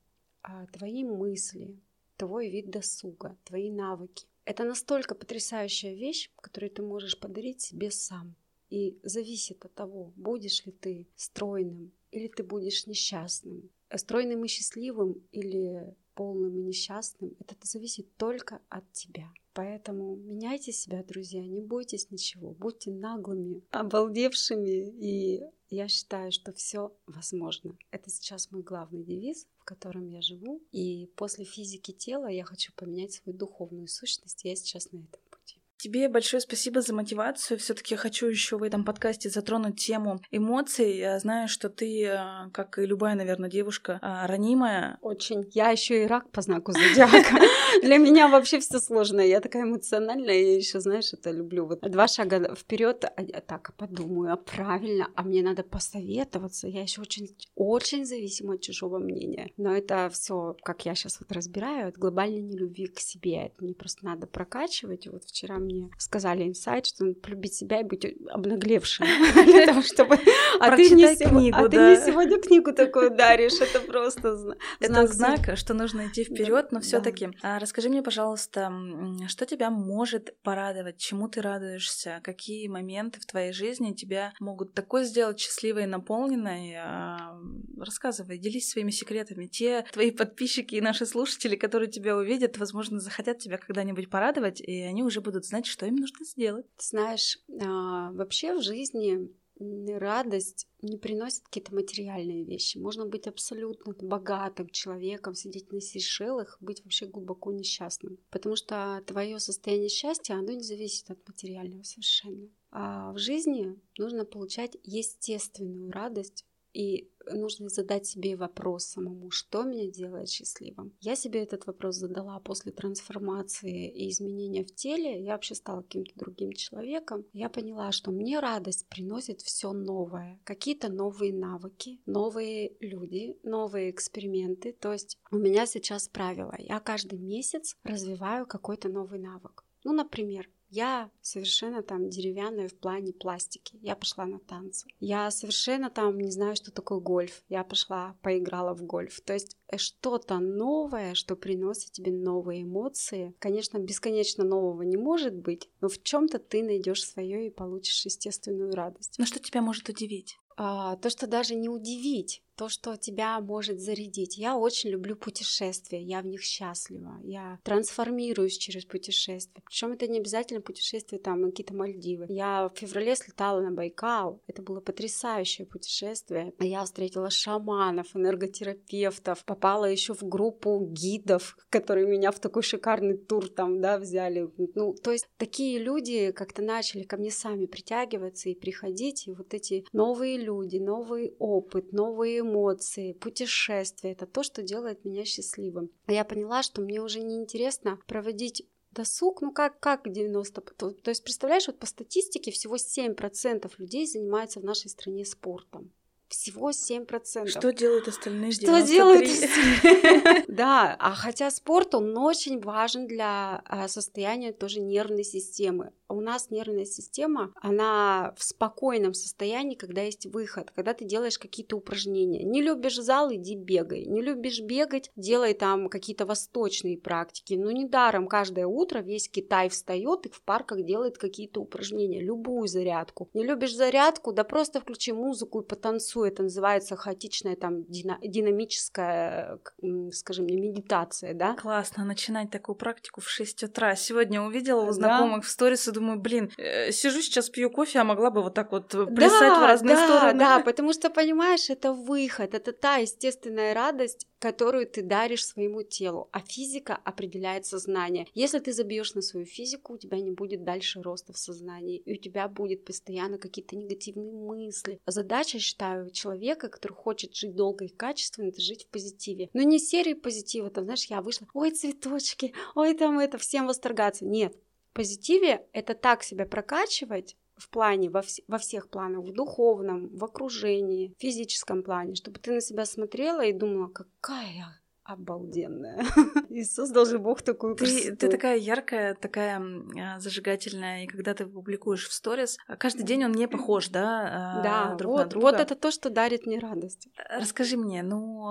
твои мысли, твой вид досуга, твои навыки. Это настолько потрясающая вещь, которую ты можешь подарить себе сам. И зависит от того, будешь ли ты стройным или ты будешь несчастным. Стройным и счастливым или полным и несчастным. Это зависит только от тебя. Поэтому меняйте себя, друзья, не бойтесь ничего, будьте наглыми, обалдевшими, и я считаю, что все возможно. Это сейчас мой главный девиз, в котором я живу, и после физики тела я хочу поменять свою духовную сущность, я сейчас на этом. Тебе большое спасибо за мотивацию. Все-таки хочу еще в этом подкасте затронуть тему эмоций. Я знаю, что ты, как и любая, наверное, девушка, ранимая. Очень. Я еще и рак по знаку зодиака. Для меня вообще все сложно. Я такая эмоциональная, я еще, знаешь, это люблю. Вот два шага вперед, так подумаю, а правильно, а мне надо посоветоваться. Я еще очень, очень зависима от чужого мнения. Но это все, как я сейчас вот разбираю, от глобальной нелюбви к себе. Это мне просто надо прокачивать. Вот вчера мне сказали инсайт, что надо полюбить себя и быть обнаглевшим. Для того, чтобы... А ты не сегодня книгу такую даришь, это просто... Это знак, что нужно идти вперед, но все-таки расскажи мне, пожалуйста, что тебя может порадовать, чему ты радуешься, какие моменты в твоей жизни тебя могут такой сделать счастливой и наполненной. Рассказывай, делись своими секретами. Те твои подписчики и наши слушатели, которые тебя увидят, возможно, захотят тебя когда-нибудь порадовать, и они уже будут знать, что им нужно сделать. Знаешь, вообще в жизни радость не приносит какие-то материальные вещи. Можно быть абсолютно богатым человеком, сидеть на Сейшелах, быть вообще глубоко несчастным. Потому что твое состояние счастья, оно не зависит от материального совершенно. А в жизни нужно получать естественную радость, и нужно задать себе вопрос самому, что меня делает счастливым. Я себе этот вопрос задала после трансформации и изменения в теле. Я вообще стала каким-то другим человеком. Я поняла, что мне радость приносит все новое. Какие-то новые навыки, новые люди, новые эксперименты. То есть у меня сейчас правило. Я каждый месяц развиваю какой-то новый навык. Ну, например, я совершенно там деревянная в плане пластики. Я пошла на танцы. Я совершенно там не знаю, что такое гольф. Я пошла, поиграла в гольф. То есть что-то новое, что приносит тебе новые эмоции. Конечно, бесконечно нового не может быть, но в чем-то ты найдешь свое и получишь естественную радость. Но что тебя может удивить? А, то, что даже не удивить. То, что тебя может зарядить. Я очень люблю путешествия, я в них счастлива, я трансформируюсь через путешествия. Причем это не обязательно путешествия там какие-то Мальдивы. Я в феврале слетала на Байкал, это было потрясающее путешествие. Я встретила шаманов, энерготерапевтов, попала еще в группу гидов, которые меня в такой шикарный тур там, да, взяли. Ну, то есть такие люди как-то начали ко мне сами притягиваться и приходить, и вот эти новые люди, новый опыт, новые эмоции, путешествия — это то, что делает меня счастливым. А я поняла, что мне уже не интересно проводить досуг, ну как, как девяносто, то, то есть представляешь, вот по статистике всего семь процентов людей занимаются в нашей стране спортом. Всего семь процентов. Что делают остальные? Что делают остальные? Да, а хотя спорт, он очень важен для состояния тоже нервной системы. У нас нервная система, она в спокойном состоянии, когда есть выход, когда ты делаешь какие-то упражнения. Не любишь зал — иди бегай. Не любишь бегать — делай там какие-то восточные практики. Ну, недаром каждое утро весь Китай встает и в парках делает какие-то упражнения. Любую зарядку. Не любишь зарядку — да просто включи музыку и потанцуй. Это называется хаотичная, там, дина- динамическая, скажем, медитация, да? Классно начинать такую практику в шесть утра. Сегодня увидела у знакомых, да, в сторис и думаю, блин, э, сижу сейчас, пью кофе, а могла бы вот так вот плясать, да, в разные, да, стороны. Да, потому что, понимаешь, это выход, это та естественная радость, которую ты даришь своему телу. А физика определяет сознание. Если ты забьешь на свою физику, у тебя не будет дальше роста в сознании, и у тебя будет постоянно какие-то негативные мысли. Задача, считаю, человека, который хочет жить долго и качественно, это жить в позитиве. Но не серии позитива, там, знаешь, я вышла, ой, цветочки, ой, там это, всем восторгаться. Нет, в позитиве это так себя прокачивать, в плане, во, вс- во всех планах, в духовном, в окружении, в физическом плане, чтобы ты на себя смотрела и думала, какая обалденная. Иисус, должен Бог такую красоту. Ты такая яркая, такая зажигательная, и когда ты публикуешь в сторис, каждый день он не похож, да, да, друг вот, на друга. Вот это то, что дарит мне радость. Расскажи мне, ну,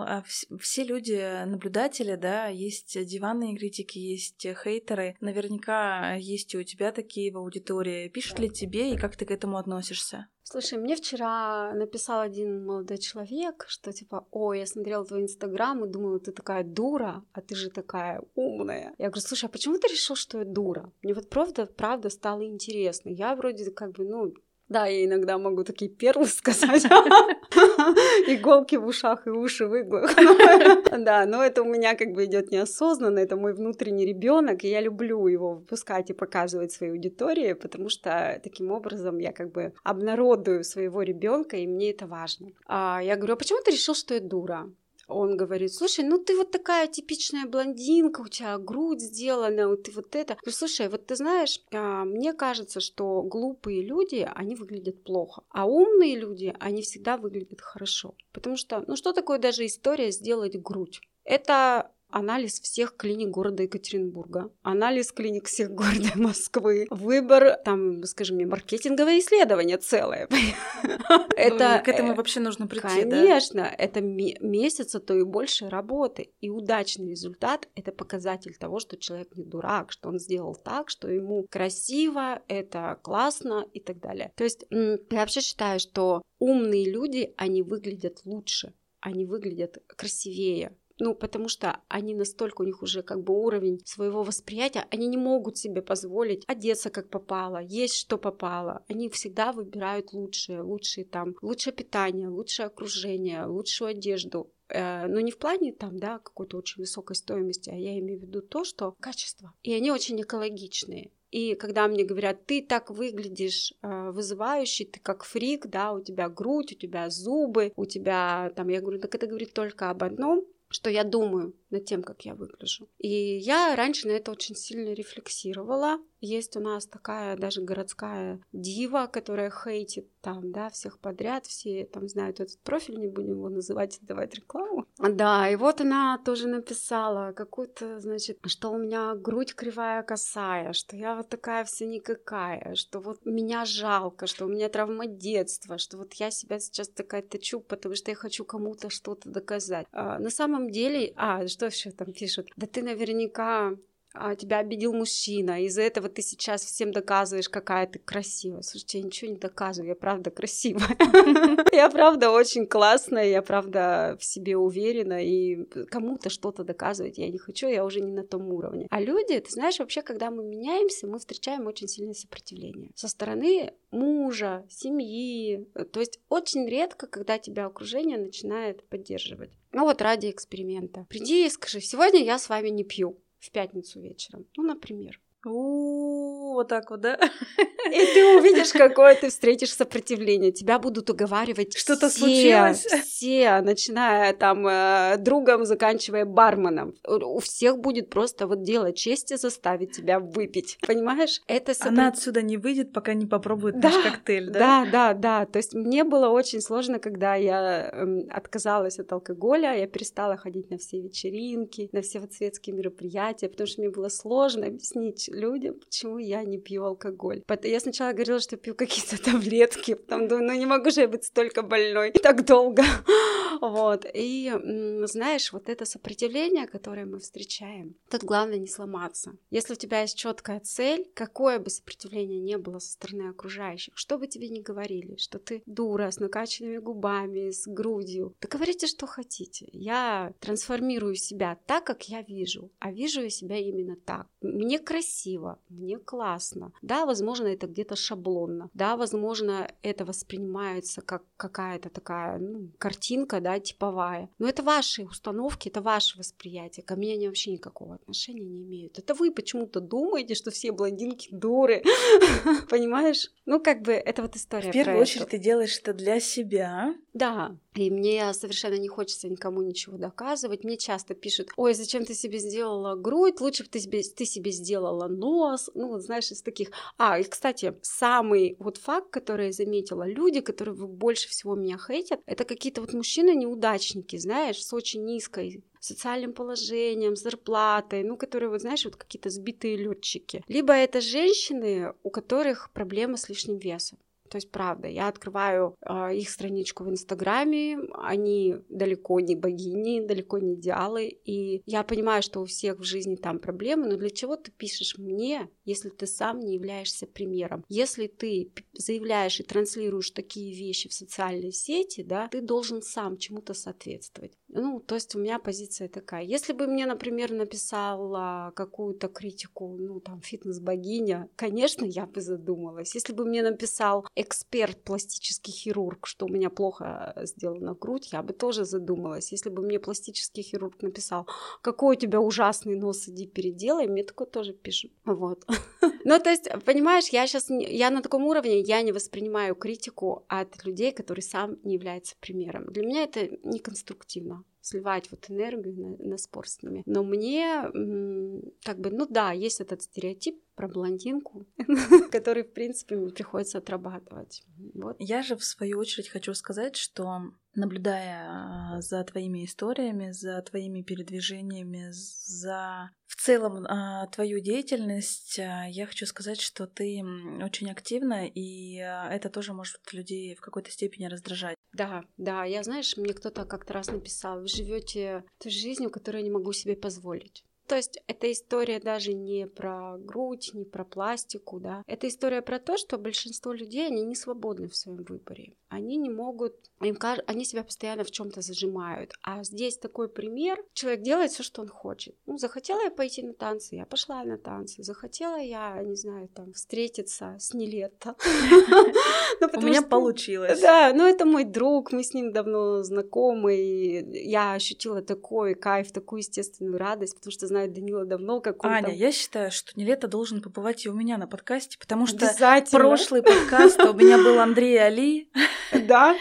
все люди наблюдатели, да, есть диванные критики, есть хейтеры, наверняка есть и у тебя такие в аудитории. Пишут ли тебе, и как ты к этому относишься? Слушай, мне вчера написал один молодой человек, что типа, ой, я смотрела твой инстаграм и думала, ты такая дура, а ты же такая умная. Я говорю, слушай, а почему ты решил, что я дура? Мне вот правда, правда стало интересно. Я вроде как бы, ну... Да, я иногда могу такие перлы сказать. Иголки в ушах и уши в иглах. Да, но это у меня как бы идет неосознанно. Это мой внутренний ребенок, и я люблю его выпускать и показывать своей аудитории, потому что таким образом я как бы обнародую своего ребенка, и мне это важно. Я говорю, а почему ты решил, что я дура? Он говорит, слушай, ну ты вот такая типичная блондинка, у тебя грудь сделана, вот ты вот это. Я говорю, слушай, вот ты знаешь, мне кажется, что глупые люди, они выглядят плохо, а умные люди, они всегда выглядят хорошо. Потому что, ну что такое даже история сделать грудь? Это... анализ всех клиник города Екатеринбурга, анализ клиник всех города Москвы, выбор, там, скажем, маркетинговое исследование целое. Это к этому вообще нужно прийти, да? Конечно, это месяца, то и больше работы. И удачный результат – это показатель того, что человек не дурак, что он сделал так, что ему красиво, это классно и так далее. То есть я вообще считаю, что умные люди, они выглядят лучше, они выглядят красивее. Ну, потому что они настолько, у них уже как бы уровень своего восприятия, они не могут себе позволить одеться как попало, есть что попало. Они всегда выбирают лучшее, лучшее там, лучшее питание, лучшее окружение, лучшую одежду. Но не в плане там, да, какой-то очень высокой стоимости, а я имею в виду то, что качество. И они очень экологичные. И когда мне говорят, ты так выглядишь вызывающий, ты как фрик, да, у тебя грудь, у тебя зубы, у тебя там, я говорю, так это говорит только об одном, что я думаю над тем, как я выгляжу. И я раньше на это очень сильно рефлексировала. Есть у нас такая даже городская дива, которая хейтит там, да, всех подряд, все там знают этот профиль, не будем его называть, давать рекламу. Да, и вот она тоже написала какую-то, значит, что у меня грудь кривая, косая, что я вот такая вся никакая, что вот меня жалко, что у меня травма детства, что вот я себя сейчас такая точу, потому что я хочу кому-то что-то доказать. А, на самом деле, а, что еще там пишут? Да ты наверняка... тебя обидел мужчина, из-за этого ты сейчас всем доказываешь, какая ты красивая. Слушайте, я ничего не доказываю, я правда красивая. Я правда очень классная, я правда в себе уверена, и кому-то что-то доказывать я не хочу, я уже не на том уровне. А люди, ты знаешь, вообще, когда мы меняемся, мы встречаем очень сильное сопротивление со стороны мужа, семьи. То есть очень редко, когда тебя окружение начинает поддерживать. Ну вот ради эксперимента. Приди и скажи, сегодня я с вами не пью. В пятницу вечером, ну, например. У-у-у, вот так вот, да? И ты увидишь, какое ты встретишь сопротивление. Тебя будут уговаривать что-то все, случилось. Все, начиная там э, другом, заканчивая барменом. У всех будет просто вот дело чести заставить тебя выпить. Понимаешь? Это сопротив... Она отсюда не выйдет, пока не попробует да, наш коктейль, да? Да, да, да. То есть мне было очень сложно, когда я э, отказалась от алкоголя, я перестала ходить на все вечеринки, на все вот светские мероприятия, потому что мне было сложно объяснить людям, почему я не пью алкоголь. Я сначала говорила, что пью какие-то таблетки, потом думаю, ну не могу же я быть столько больной так долго. Вот. И знаешь, вот это сопротивление, которое мы встречаем, тут главное не сломаться. Если у тебя есть четкая цель, какое бы сопротивление ни было со стороны окружающих, что бы тебе ни говорили, что ты дура с накачанными губами, с грудью, да говорите, что хотите. Я трансформирую себя так, как я вижу, а вижу я себя именно так. Мне красиво, мне классно. Да, возможно, это где-то шаблонно. Да, возможно, это воспринимается как какая-то такая, ну, картинка, да, типовая. Но это ваши установки, это ваше восприятие. Ко мне они вообще никакого отношения не имеют. Это вы почему-то думаете, что все блондинки дуры. Понимаешь? Ну, как бы, это вот история. В первую очередь ты делаешь это для себя. Да. И мне совершенно не хочется никому ничего доказывать. Мне часто пишут, ой, зачем ты себе сделала грудь? Лучше бы ты себе, ты себе сделала нос. Ну, вот знаешь, из таких... А, и, кстати, самый вот факт, который я заметила, люди, которые больше всего меня хейтят, это какие-то вот мужчины-неудачники, знаешь, с очень низкой... социальным положением, зарплатой, ну, которые, вот знаешь, вот какие-то сбитые летчики. Либо это женщины, у которых проблемы с лишним весом. То есть, правда, я открываю э, их страничку в Инстаграме, они далеко не богини, далеко не идеалы, и я понимаю, что у всех в жизни там проблемы, но для чего ты пишешь мне, если ты сам не являешься примером? Если ты заявляешь и транслируешь такие вещи в социальной сети, да, ты должен сам чему-то соответствовать. Ну, то есть у меня позиция такая. Если бы мне, например, написала какую-то критику, ну, там, фитнес-богиня, конечно, я бы задумалась. Если бы мне написал эксперт, пластический хирург, что у меня плохо сделана грудь, я бы тоже задумалась. Если бы мне пластический хирург написал, какой у тебя ужасный нос, иди переделай, мне такое тоже пишут. Вот. Ну, то есть, понимаешь, я сейчас, я на таком уровне, я не воспринимаю критику от людей, которые сам не являются примером. Для меня это не конструктивно. Сливать вот энергию на, на спор с ними. Но мне, как бы, ну да, есть этот стереотип, про блондинку, который, в принципе, мне приходится отрабатывать. Вот. Я же, в свою очередь, хочу сказать, что, наблюдая за твоими историями, за твоими передвижениями, за в целом твою деятельность, я хочу сказать, что ты очень активна, и это тоже может людей в какой-то степени раздражать. Да, да, я, знаешь, мне кто-то как-то раз написал: вы живете той жизнью, которую я не могу себе позволить. То есть эта история даже не про грудь, не про пластику, да. Это история про то, что большинство людей, они не свободны в своем выборе. Они не могут, им кажется, они себя постоянно в чем-то зажимают. А здесь такой пример. Человек делает все, что он хочет. Ну, захотела я пойти на танцы, я пошла на танцы. Захотела я, не знаю, там, встретиться с Нилетто. У меня получилось. Да, ну это мой друг, мы с ним давно знакомы. Я ощутила такой кайф, такую естественную радость, потому что знает Данила давно, как он Аня, там... я считаю, что Нилетто должен побывать и у меня на подкасте, потому что прошлый подкаст у меня был Андрей Али да?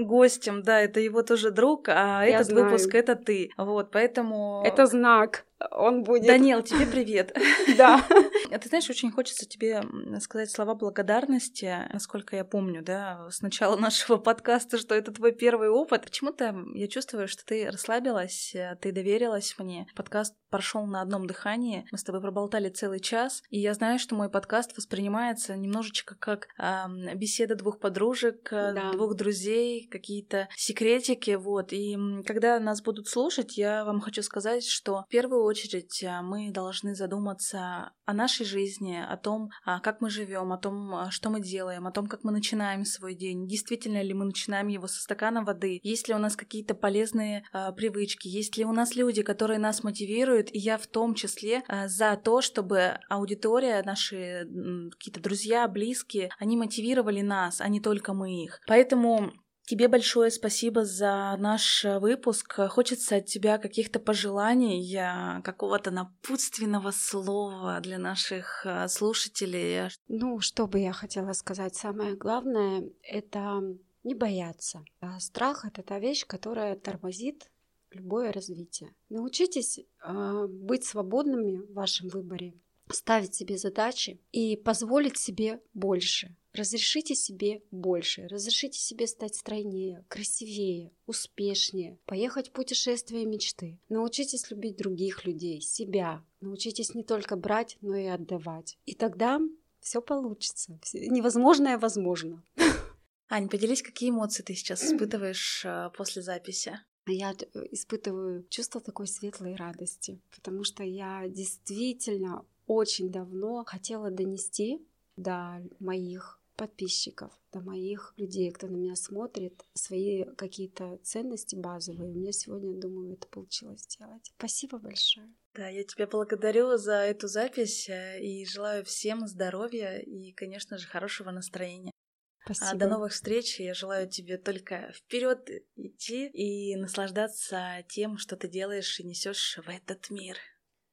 гостем, да, это его тоже друг, а я этот знаю. Выпуск это ты, вот, поэтому... Это знак. Он будет... Данил, тебе привет. Да. Ты знаешь, очень хочется тебе сказать слова благодарности, насколько я помню, да, с начала нашего подкаста, что это твой первый опыт. Почему-то я чувствую, что ты расслабилась, ты доверилась мне. Подкаст прошел на одном дыхании, мы с тобой проболтали целый час, и я знаю, что мой подкаст воспринимается немножечко как э, беседа двух подружек, да. двух друзей, какие-то секретики, вот. И когда нас будут слушать, я вам хочу сказать, что в первую очередь мы должны задуматься о нашей жизни, о том, как мы живем, о том, что мы делаем, о том, как мы начинаем свой день, действительно ли мы начинаем его со стакана воды, есть ли у нас какие-то полезные э, привычки, есть ли у нас люди, которые нас мотивируют, и я в том числе э, за то, чтобы аудитория, наши э, какие-то друзья, близкие, они мотивировали нас, а не только мы их. Поэтому... Тебе большое спасибо за наш выпуск. Хочется от тебя каких-то пожеланий, какого-то напутственного слова для наших слушателей. Ну, что бы я хотела сказать? Самое главное — это не бояться. Страх — это та вещь, которая тормозит любое развитие. Научитесь быть свободными в вашем выборе, ставить себе задачи и позволить себе больше. Разрешите себе больше, разрешите себе стать стройнее, красивее, успешнее, поехать в путешествие мечты. Научитесь любить других людей, себя. Научитесь не только брать, но и отдавать. И тогда все получится. Невозможное возможно. Ань, поделись, какие эмоции ты сейчас испытываешь после записи? Я испытываю чувство такой светлой радости, потому что я действительно очень давно хотела донести до моих подписчиков, до моих людей, кто на меня смотрит, свои какие-то ценности базовые. У меня сегодня, думаю, это получилось сделать. Спасибо большое. Да, я тебя благодарю за эту запись и желаю всем здоровья и, конечно же, хорошего настроения. Спасибо. А до новых встреч. Я желаю тебе только вперед идти и наслаждаться тем, что ты делаешь и несешь в этот мир.